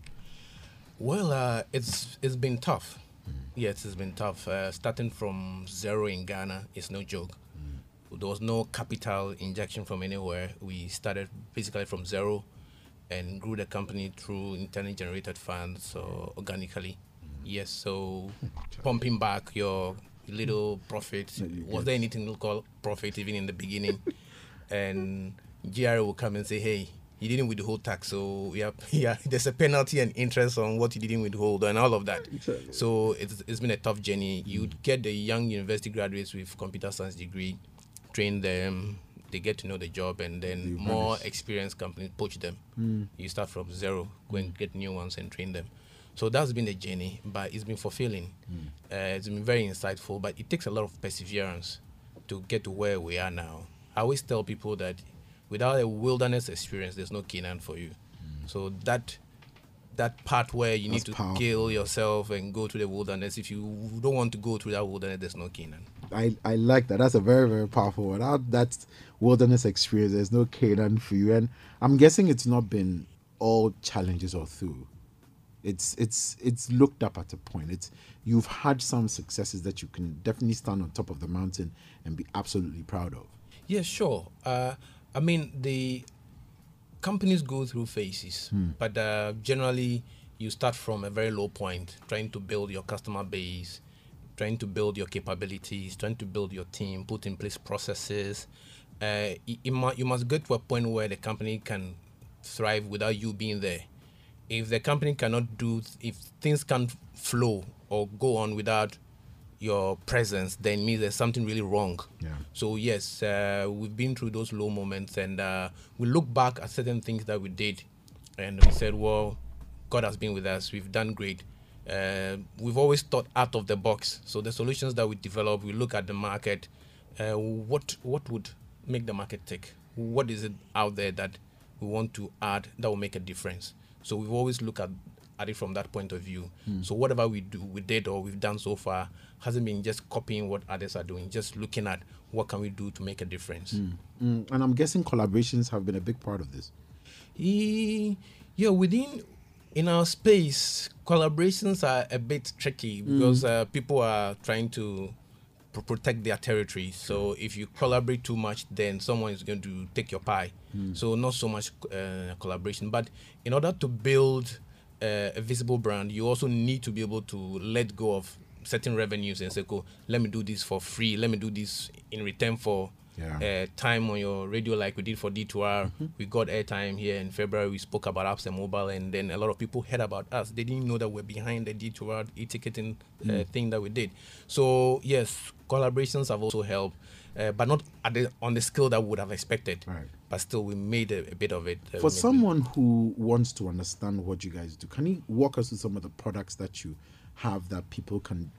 Well, uh, it's it's been tough. Mm. Yes, it's been tough. Uh, starting from zero in Ghana is no joke. There was no capital injection from anywhere. We started basically from zero and grew the company through internally generated funds, so organically. Mm-hmm. Yes, so pumping back your little profit. Was there anything called profit even in the beginning? And G R will come and say, hey, you didn't withhold tax, so we have, yeah, there's a penalty and interest on what you didn't withhold and all of that. Exactly. So it's, it's been a tough journey. You would get the young university graduates with computer science degree, train them, they get to know the job, and then you more manage. Experienced companies poach them. Mm. You start from zero, go and get new ones and train them. So that's been the journey, but it's been fulfilling. Mm. Uh, it's been very insightful, but it takes a lot of perseverance to get to where we are now. I always tell people that without a wilderness experience, there's no Canaan for you. Mm. So that that part where you that's need to powerful. Kill yourself and go to the wilderness, if you don't want to go through that wilderness, there's no Canaan. I, I like that. That's a very, very powerful one. That, that wilderness experience, there's no Canaan for you. And I'm guessing it's not been all challenges or through. It's it's it's looked up at a point. It's you've had some successes that you can definitely stand on top of the mountain and be absolutely proud of. Yeah, sure. Uh, I mean, the companies go through phases, hmm. but uh, generally you start from a very low point, trying to build your customer base, trying to build your capabilities, trying to build your team, put in place processes. Uh, you, you, mu you must get to a point where the company can thrive without you being there. If the company cannot do, if things can't flow or go on without your presence, then it means there's something really wrong. Yeah. So yes, uh, we've been through those low moments, and uh, we look back at certain things that we did and we said, well, God has been with us, we've done great. Uh, we've always thought out of the box. So the solutions that we develop, we look at the market. Uh, what what would make the market tick? What is it out there that we want to add that will make a difference? So we've always looked at at it from that point of view. Mm. So whatever we do, we did or we've done so far hasn't been just copying what others are doing, just looking at what can we do to make a difference. Mm. Mm. And I'm guessing collaborations have been a big part of this. E yeah, within in our space, collaborations are a bit tricky because mm. uh, people are trying to protect their territory. So if you collaborate too much, then someone is going to take your pie. Mm. So not so much uh, collaboration. But in order to build uh, a visible brand, you also need to be able to let go of certain revenues and say, "Cool, let me do this for free. Let me do this in return for yeah. uh, time on your radio, like we did for D two R. Mm-hmm. We got airtime here in February. We spoke about Apps and Mobile, and then a lot of people heard about us. They didn't know that we're behind the D two R e-ticketing uh, mm. thing that we did. So yes, collaborations have also helped, uh, but not at the, on the scale that we would have expected. Right. But still, we made a, a bit of it. Uh, For someone it. who wants to understand what you guys do, can you walk us through some of the products that you have that people can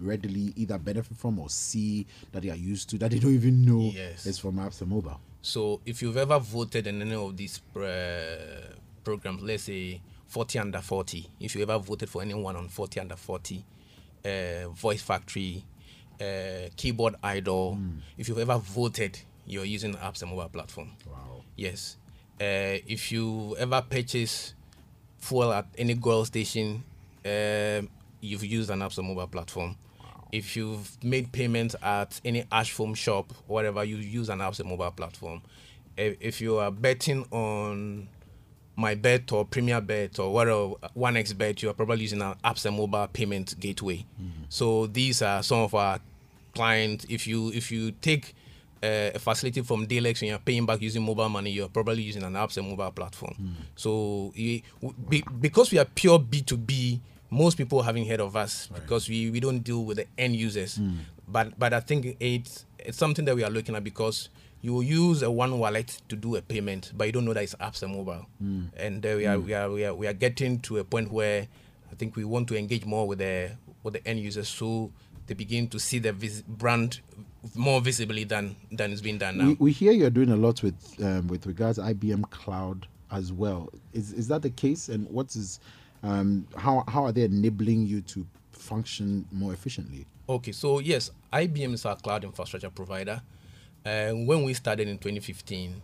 readily either benefit from or see that they are used to, that they don't even know yes. is from Apps and Mobile? So if you've ever voted in any of these uh, programs, let's say forty under forty, if you ever voted for anyone on forty under forty, uh, Voice Factory, Uh, Keyboard Idol. Mm. If you've ever voted, you're using the Apps and Mobile platform. Wow. Yes. Uh, if you ever purchase fuel at any girl station, uh, you've used an Apps and Mobile platform. Wow. If you've made payments at any ash foam shop, whatever, you use an Apps and Mobile platform. Uh, if you are betting on my bet or Premier Bet or whatever, one X Bet, you are probably using an Apps and Mobile payment gateway. Mm-hmm. So these are some of our clients. If you if you take uh, a facility from Dalex and you're paying back using mobile money, you're probably using an Apps and Mobile platform. Mm. So we, be, because we are pure B two B, most people haven't heard of us right. because we, we don't deal with the end users. Mm. But but I think it's, it's something that we are looking at because you will use a one wallet to do a payment, but you don't know that it's Apps and Mobile. Mm. And uh, we, are, mm. we are we are we are getting to a point where I think we want to engage more with the with the end users, so they begin to see the vis brand more visibly than than it's been done now. We, we hear you're doing a lot with um, with regards to I B M Cloud as well. Is is that the case? And what is um, how how are they enabling you to function more efficiently? Okay, so yes, I B M is our cloud infrastructure provider. Uh, when we started in twenty fifteen,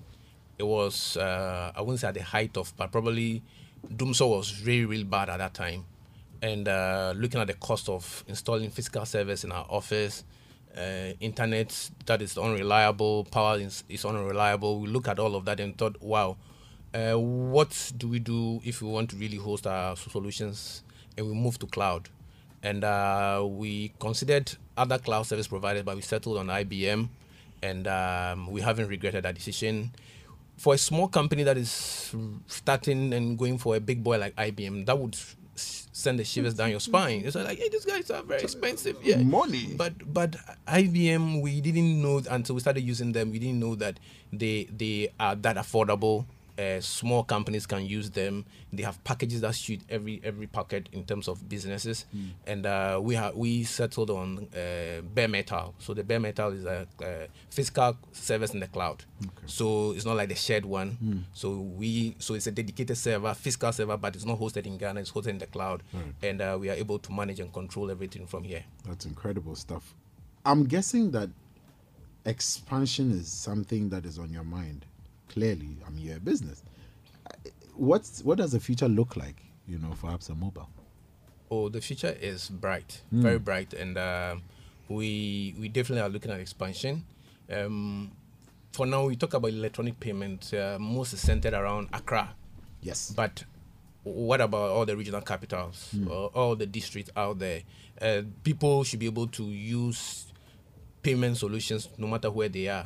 it was, uh, I wouldn't say at the height of, but probably Doomsaw was really, really bad at that time. And uh, looking at the cost of installing physical servers in our office, uh, internet that is unreliable, power is, is unreliable, we looked at all of that and thought, wow, uh, what do we do if we want to really host our solutions and we move to cloud? And uh, we considered other cloud service providers, but we settled on I B M. And um, we haven't regretted that decision. For a small company that is starting and going for a big boy like I B M, that would send the shivers down your spine. It's like, hey, these guys are very expensive. Yeah, money. But but I B M, we didn't know until we started using them. We didn't know that they they are that affordable. Uh, small companies can use them. They have packages that suit every every pocket in terms of businesses, mm. and uh, we ha we settled on uh, bare metal. So the bare metal is a, a physical service in the cloud. Okay. So it's not like the shared one. Mm. So we so it's a dedicated server, physical server, but it's not hosted in Ghana. It's hosted in the cloud, right. and uh, we are able to manage and control everything from here. That's incredible stuff. I'm guessing that expansion is something that is on your mind. Clearly, I mean, you're a business. What's what does the future look like, you know, for Apps and Mobile? Oh, the future is bright, mm. very bright, and uh, we we definitely are looking at expansion. Um, for now, we talk about electronic payments, uh, mostly centered around Accra. Yes. But what about all the regional capitals, mm. uh, all the districts out there? Uh, people should be able to use payment solutions no matter where they are,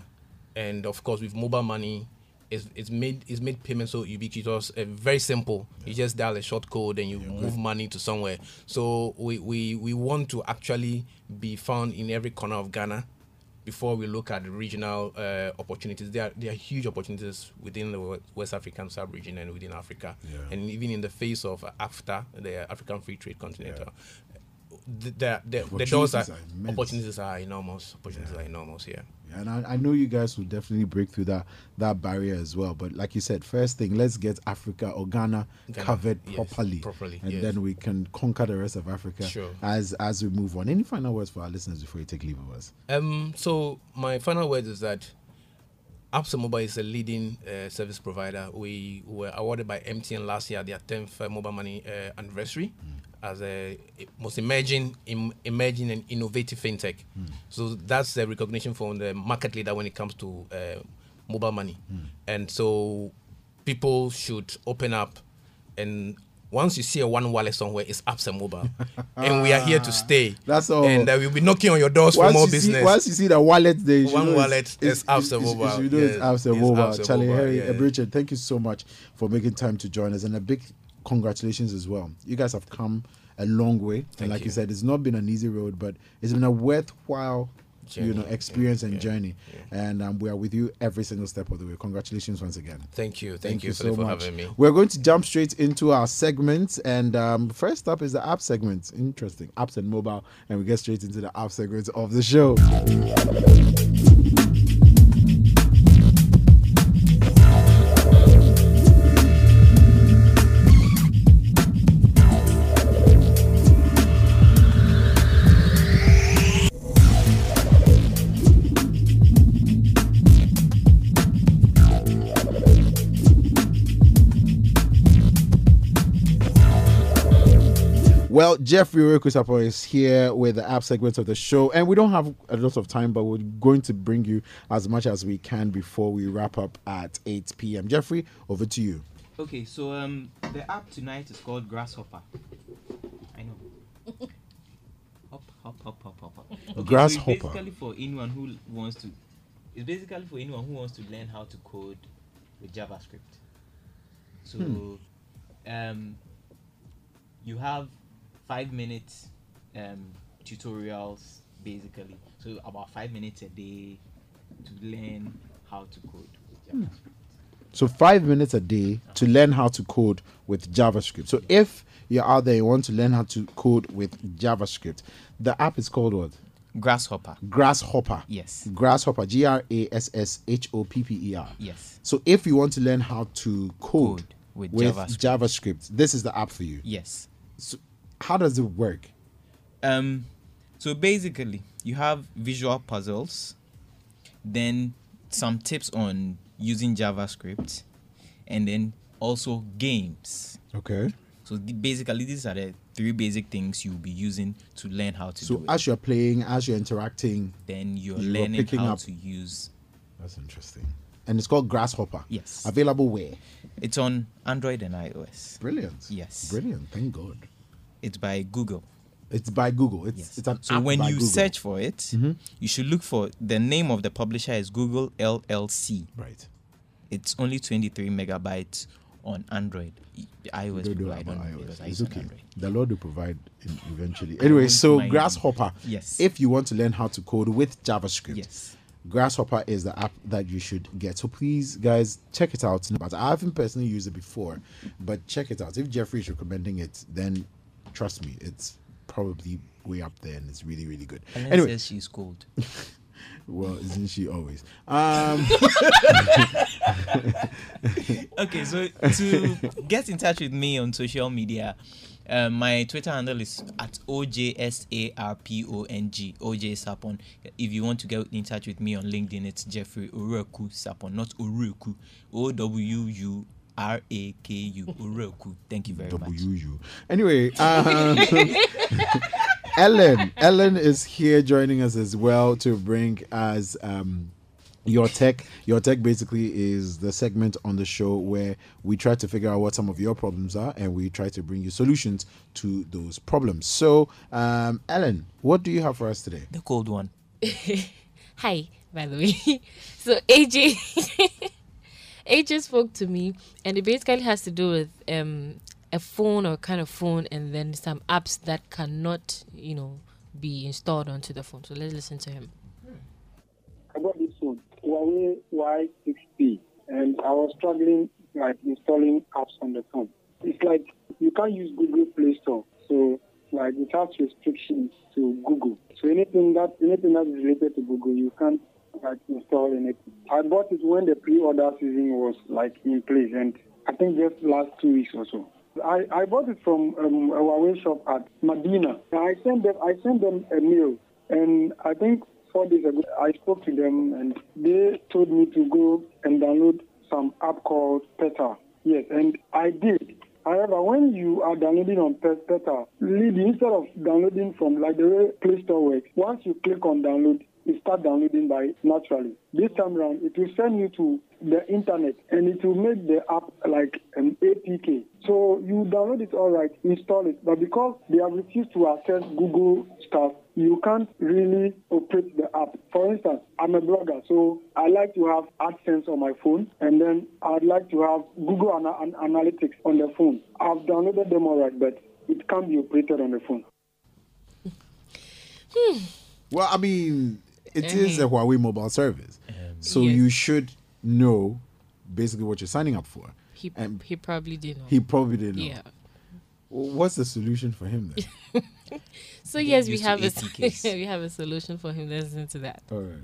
and of course, with mobile money. It's, it's made it's made payment so ubiquitous, uh, very simple. Yeah. You just dial a short code and you yeah, move right. money to somewhere. So we, we we want to actually be found in every corner of Ghana before we look at regional uh, opportunities. There are, there are huge opportunities within the West African sub-region and within Africa. Yeah. And even in the face of AFTA, the African Free Trade Continental, yeah. the the, the, the doors are, are opportunities are enormous. Opportunities yeah. are enormous. Yeah. yeah and I, I know you guys will definitely break through that that barrier as well. But like you said, first thing, let's get Africa or Ghana, Ghana covered yes, properly, properly, and yes. then we can conquer the rest of Africa sure. as as we move on. Any final words for our listeners before you take leave of us? Um. So my final word is that Absa Mobile is a leading uh, service provider. We were awarded by M T N last year their tenth uh, mobile money uh, anniversary mm. as a most emerging, im, emerging and innovative fintech. Mm. So that's the recognition from the market leader when it comes to uh, mobile money. Mm. And so people should open up, and once you see a one wallet somewhere, it's Absa Mobile. And we are here to stay. That's all. And uh, we'll be knocking on your doors once for more business. See, once you see the wallet there, you one know wallet it's, it's, is Absa Mobile. You know yes, it's Absa it's Mobile. Absa Charlie, Mobile, Henry, yeah. Richard, thank you so much for making time to join us. And a big congratulations as well. You guys have come a long way. Thank and like you. you said, it's not been an easy road, but it's been a worthwhile journey, you know, experience yeah, and yeah, journey. Yeah. And um, we are with you every single step of the way. Congratulations once again. Thank you. Thank, Thank you, you so for much. having me. We're going to jump straight into our segments. And um, first up is the app segment. Interesting. Apps and mobile. And we get straight into the app segment of the show. Well, Jeffrey Orekusapor is here with the app segment of the show, and we don't have a lot of time, but we're going to bring you as much as we can before we wrap up at eight p m Jeffrey, over to you. Okay, so um, the app tonight is called Grasshopper. I know. Hop, hop, hop, hop, hop, hop. Okay, Grasshopper. So it's basically for anyone who wants to. It's basically for anyone who wants to learn how to code with JavaScript. So, hmm. um, you have five minutes um, tutorials, basically. So about five minutes a day to learn how to code with JavaScript. So five minutes a day uh-huh. to learn how to code with JavaScript. So yeah. if you're out there, you want to learn how to code with JavaScript, the app is called what? Grasshopper. Grasshopper. Yes. Grasshopper. G R A S S H O P P E R. Yes. So if you want to learn how to code, code with, with JavaScript. JavaScript, this is the app for you. Yes. So how does it work? Um, so basically, you have visual puzzles, then some tips on using JavaScript, and then also games. Okay. So th- basically, these are the three basic things you'll be using to learn how to so do it. So as you're playing, as you're interacting, then you're you learning how up. to use. That's interesting. And it's called Grasshopper. Yes. Available where? It's on Android and iOS. Brilliant. Yes. Brilliant. Thank God. It's by Google. It's by Google. It's, yes. it's an So app when by you Google. search for it, mm-hmm. you should look for the name of the publisher is Google L L C. Right. It's only twenty-three megabytes on Android. iOS. They do have on iOS. It's okay. Android. The Lord will provide eventually. Anyway, so Grasshopper. Name. Yes. If you want to learn how to code with JavaScript. Yes. Grasshopper is the app that you should get. So please, guys, check it out. But I haven't personally used it before, but check it out. If Jeffrey is recommending it, then trust me, it's probably way up there and it's really, really good. And anyway, says she's cold. Well, isn't she always? Um. Okay, so to get in touch with me on social media, uh, my Twitter handle is at O J S A R P O N G, O J Sapon. If you want to get in touch with me on LinkedIn, it's Jeffrey Oruoku Sapon, not Oruoku, O W U R A K U, Uroku. Thank you very much. W U. Anyway, um, Ellen. Ellen is here joining us as well to bring us um, your tech. Your tech basically is the segment on the show where we try to figure out what some of your problems are and we try to bring you solutions to those problems. So, um, Ellen, what do you have for us today? The cold one. Hi, by the way. So, A J... A J spoke to me, and it basically has to do with um, a phone or kind of phone, and then some apps that cannot, you know, be installed onto the phone. So let's listen to him. I got this phone, Huawei Y six P, and I was struggling like installing apps on the phone. It's like you can't use Google Play Store, so like without restrictions to Google. So anything that anything that's related to Google, you can't like install anything. I bought it when the pre-order season was like in place, and I think just last two weeks or so. I, I bought it from um, a Huawei shop at Medina. I sent them I sent them a mail, and I think four days ago I spoke to them, and they told me to go and download some app called Petal. Yes, and I did. However, when you are downloading on Petal, instead of downloading from like the way Play Store works, once you click on download, you start downloading by naturally. This time around, it will send you to the internet, and it will make the app like an A P K. So you download it, all right, install it. But because they have refused to access Google stuff, you can't really operate the app. For instance, I'm a blogger, so I like to have AdSense on my phone, and then I'd like to have Google Ana- Analytics on the phone. I've downloaded them, all right, but it can't be operated on the phone. Hmm. Well, I mean, it mm-hmm. is a Huawei mobile service, um, so yes. you should know basically what you're signing up for. He and he probably didn't know. He probably didn't know. Yeah. Well, what's the solution for him then? so Get yes, we have a we have a solution for him. Let's listen to that. All right.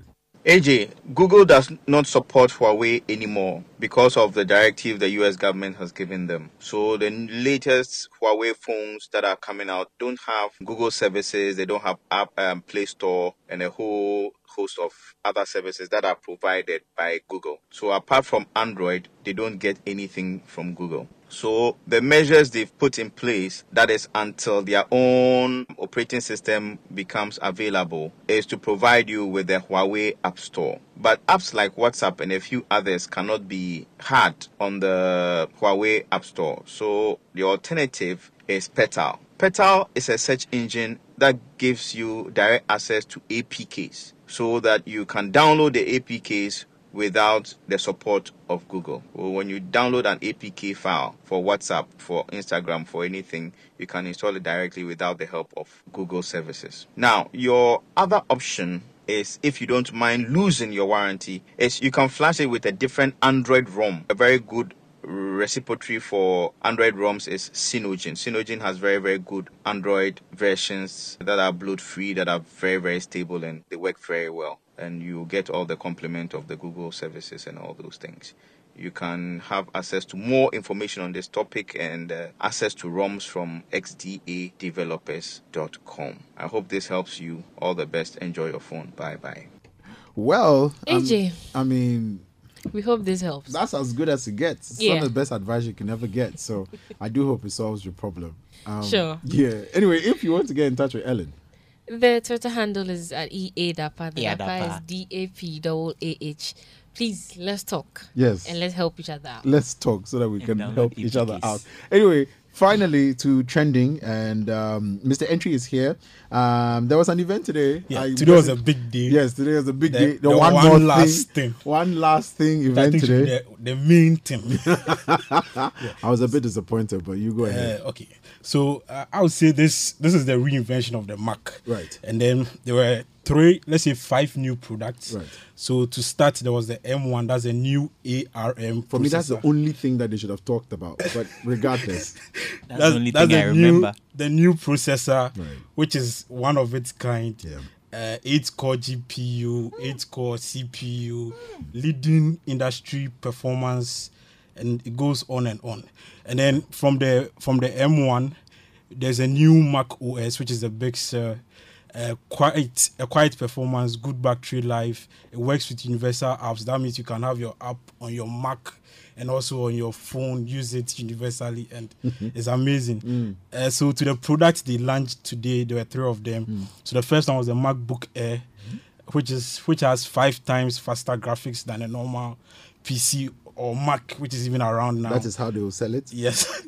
A J, Google does not support Huawei anymore because of the directive the U S government has given them. So the latest Huawei phones that are coming out don't have Google services, they don't have App um, Play Store, and a whole host of other services that are provided by Google. So apart from Android, they don't get anything from Google. So the measures they've put in place, that is until their own operating system becomes available, is to provide you with the Huawei App Store. But apps like WhatsApp and a few others cannot be had on the Huawei App Store. So the alternative is Petal. Petal is a search engine that gives you direct access to A P Ks so that you can download the A P Ks without the support of Google. When you download an A P K file for WhatsApp, for Instagram, for anything, you can install it directly without the help of Google services. Now, your other option is, if you don't mind losing your warranty, is you can flash it with a different Android ROM. A very good repository for Android ROMs is Synogen. Synogen has very, very good Android versions that are bloat-free, that are very, very stable, and they work very well. And you get all the complement of the Google services and all those things. You can have access to more information on this topic and uh, access to ROMs from x d a developers dot com. I hope this helps you. All the best. Enjoy your phone. Bye-bye. Well, A J, I mean... we hope this helps. That's as good as it gets. It's yeah. not the best advice you can ever get. So I do hope it solves your problem. Um, sure. Yeah. Anyway, if you want to get in touch with Ellen, the Twitter handle is at E A D A P A. The Dapa is D A P A H. Please, let's talk. Yes. And let's help each other out. Let's talk so that we can help each other out. Anyway, finally to trending, and um, Mister Entry is here. Um, there was an event today. Yeah, I today was a big day. Yes, today was a big the, day. The, the one, one last thing, thing. One last thing event today. The, the main thing. yeah. I was a bit disappointed, but you go ahead. Uh, okay. So uh, I would say this, this is the reinvention of the Mac. Right. And then there were three, let's say five new products. Right. So to start, there was the M one. That's a new A R M. For processor. Me, that's the only thing that they should have talked about. But regardless, that's, that's the only that's thing the I remember. New, the new processor, right. which is one of its kind. Yeah. Uh, eight-core G P U, mm. eight-core C P U, mm. leading industry performance, and it goes on and on. And then from the from the M one, there's a new Mac O S, which is the big. Uh, Uh, quite a quiet performance, good battery life. It works with universal apps. That means you can have your app on your Mac and also on your phone, use it universally, and it's amazing. Mm. Uh, so to the products they launched today, there were three of them. Mm. So the first one was the MacBook Air, mm-hmm. which is which has five times faster graphics than a normal P C or Mac, which is even around now. That is how they will sell it. Yes,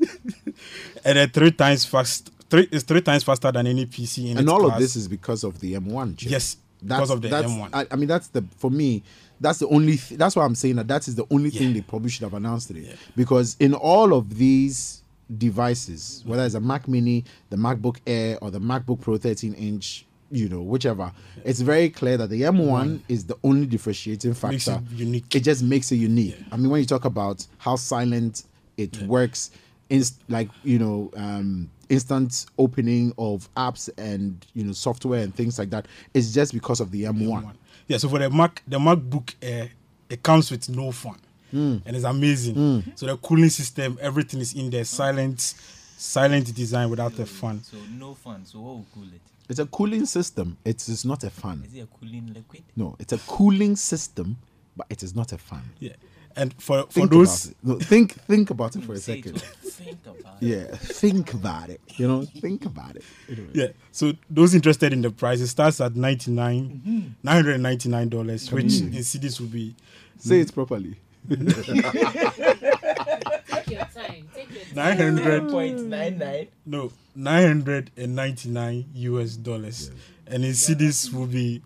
and then three times fast. Three, it's three times faster than any P C in and its all class. Of this is because of the M one chip. Yes, that's, because of the that's, M one. I, I mean, that's the for me. That's the only. Th- that's why I'm saying that that is the only yeah. thing they probably should have announced today. Yeah. Because in all of these devices, whether it's a Mac Mini, the MacBook Air, or the MacBook Pro thirteen inch, you know, whichever, yeah. it's very clear that the M one yeah. is the only differentiating factor. Makes it unique. It just makes it unique. Yeah. I mean, when you talk about how silent it yeah. works. inst like you know um, instant opening of apps and you know software and things like that is just because of the M one. Yeah. So for the Mac, the MacBook Air, it comes with no fan, mm. and it's amazing. Mm. So the cooling system, everything is in there. Silent, silent design without a fan. So no fan. So what will cool it? It's a cooling system. It is not a fan. Is it a cooling liquid? No, it's a cooling system, but it is not a fan. Yeah. And for, for think those no, think think about it for a second. Think about it. Yeah, think about it. You know, think about it. Anyway. Yeah. So those interested in the price, it starts at ninety nine, mm-hmm. nine hundred and ninety nine dollars, mm-hmm. which in cedis would be say mm, it properly. Take your time. Take your time. Nine hundred point nine nine. No, nine hundred and ninety nine U S dollars, yeah. And in cedis would be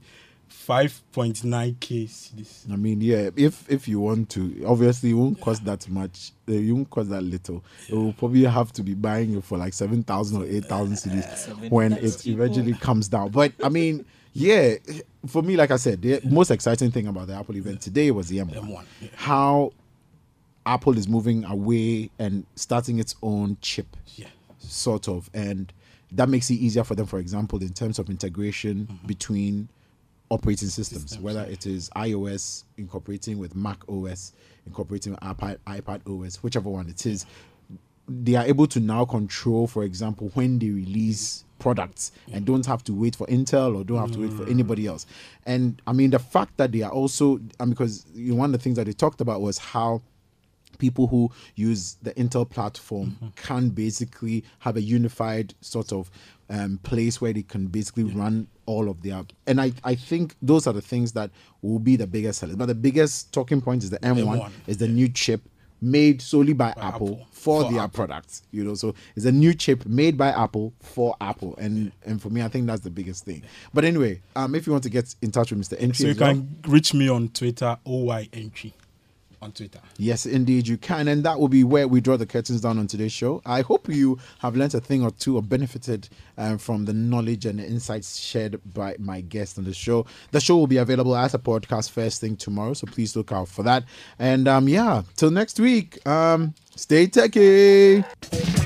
five point nine K cedis. I mean, yeah, if if you want to, obviously it won't cost that much. Uh, it won't cost that little. Yeah. It will probably have to be buying it for like seven thousand or eight thousand cedis uh, seven, when it people. eventually comes down. But I mean, yeah, for me, like I said, the most exciting thing about the Apple event today was the M one. M one yeah. How Apple is moving away and starting its own chip, yeah. sort of. And that makes it easier for them, for example, in terms of integration mm-hmm. between operating systems, systems, whether it is iOS incorporating with Mac O S, incorporating with iPad, iPad O S, whichever one it is. They are able to now control, for example, when they release products and don't have to wait for Intel or don't have to wait for anybody else. And I mean, the fact that they are also, and because you know, one of the things that they talked about was how people who use the Intel platform mm-hmm. can basically have a unified sort of um, place where they can basically yeah. run all of their. And I, I think those are the things that will be the biggest sellers. But the biggest talking point is the M one, M one. Is the yeah. new chip made solely by, by Apple, Apple for, for their Apple. products. You know, so it's a new chip made by Apple for Apple. And yeah. and for me, I think that's the biggest thing. But anyway, um, if you want to get in touch with Mister Entry, so you can well, reach me on Twitter, O Y Entry. On Twitter. Yes, indeed you can. And that will be where we draw the curtains down on today's show. I hope you have learnt a thing or two or benefited um, from the knowledge and the insights shared by my guest on the show. The show will be available as a podcast first thing tomorrow, so please look out for that. And um, yeah, till next week, um, stay techie.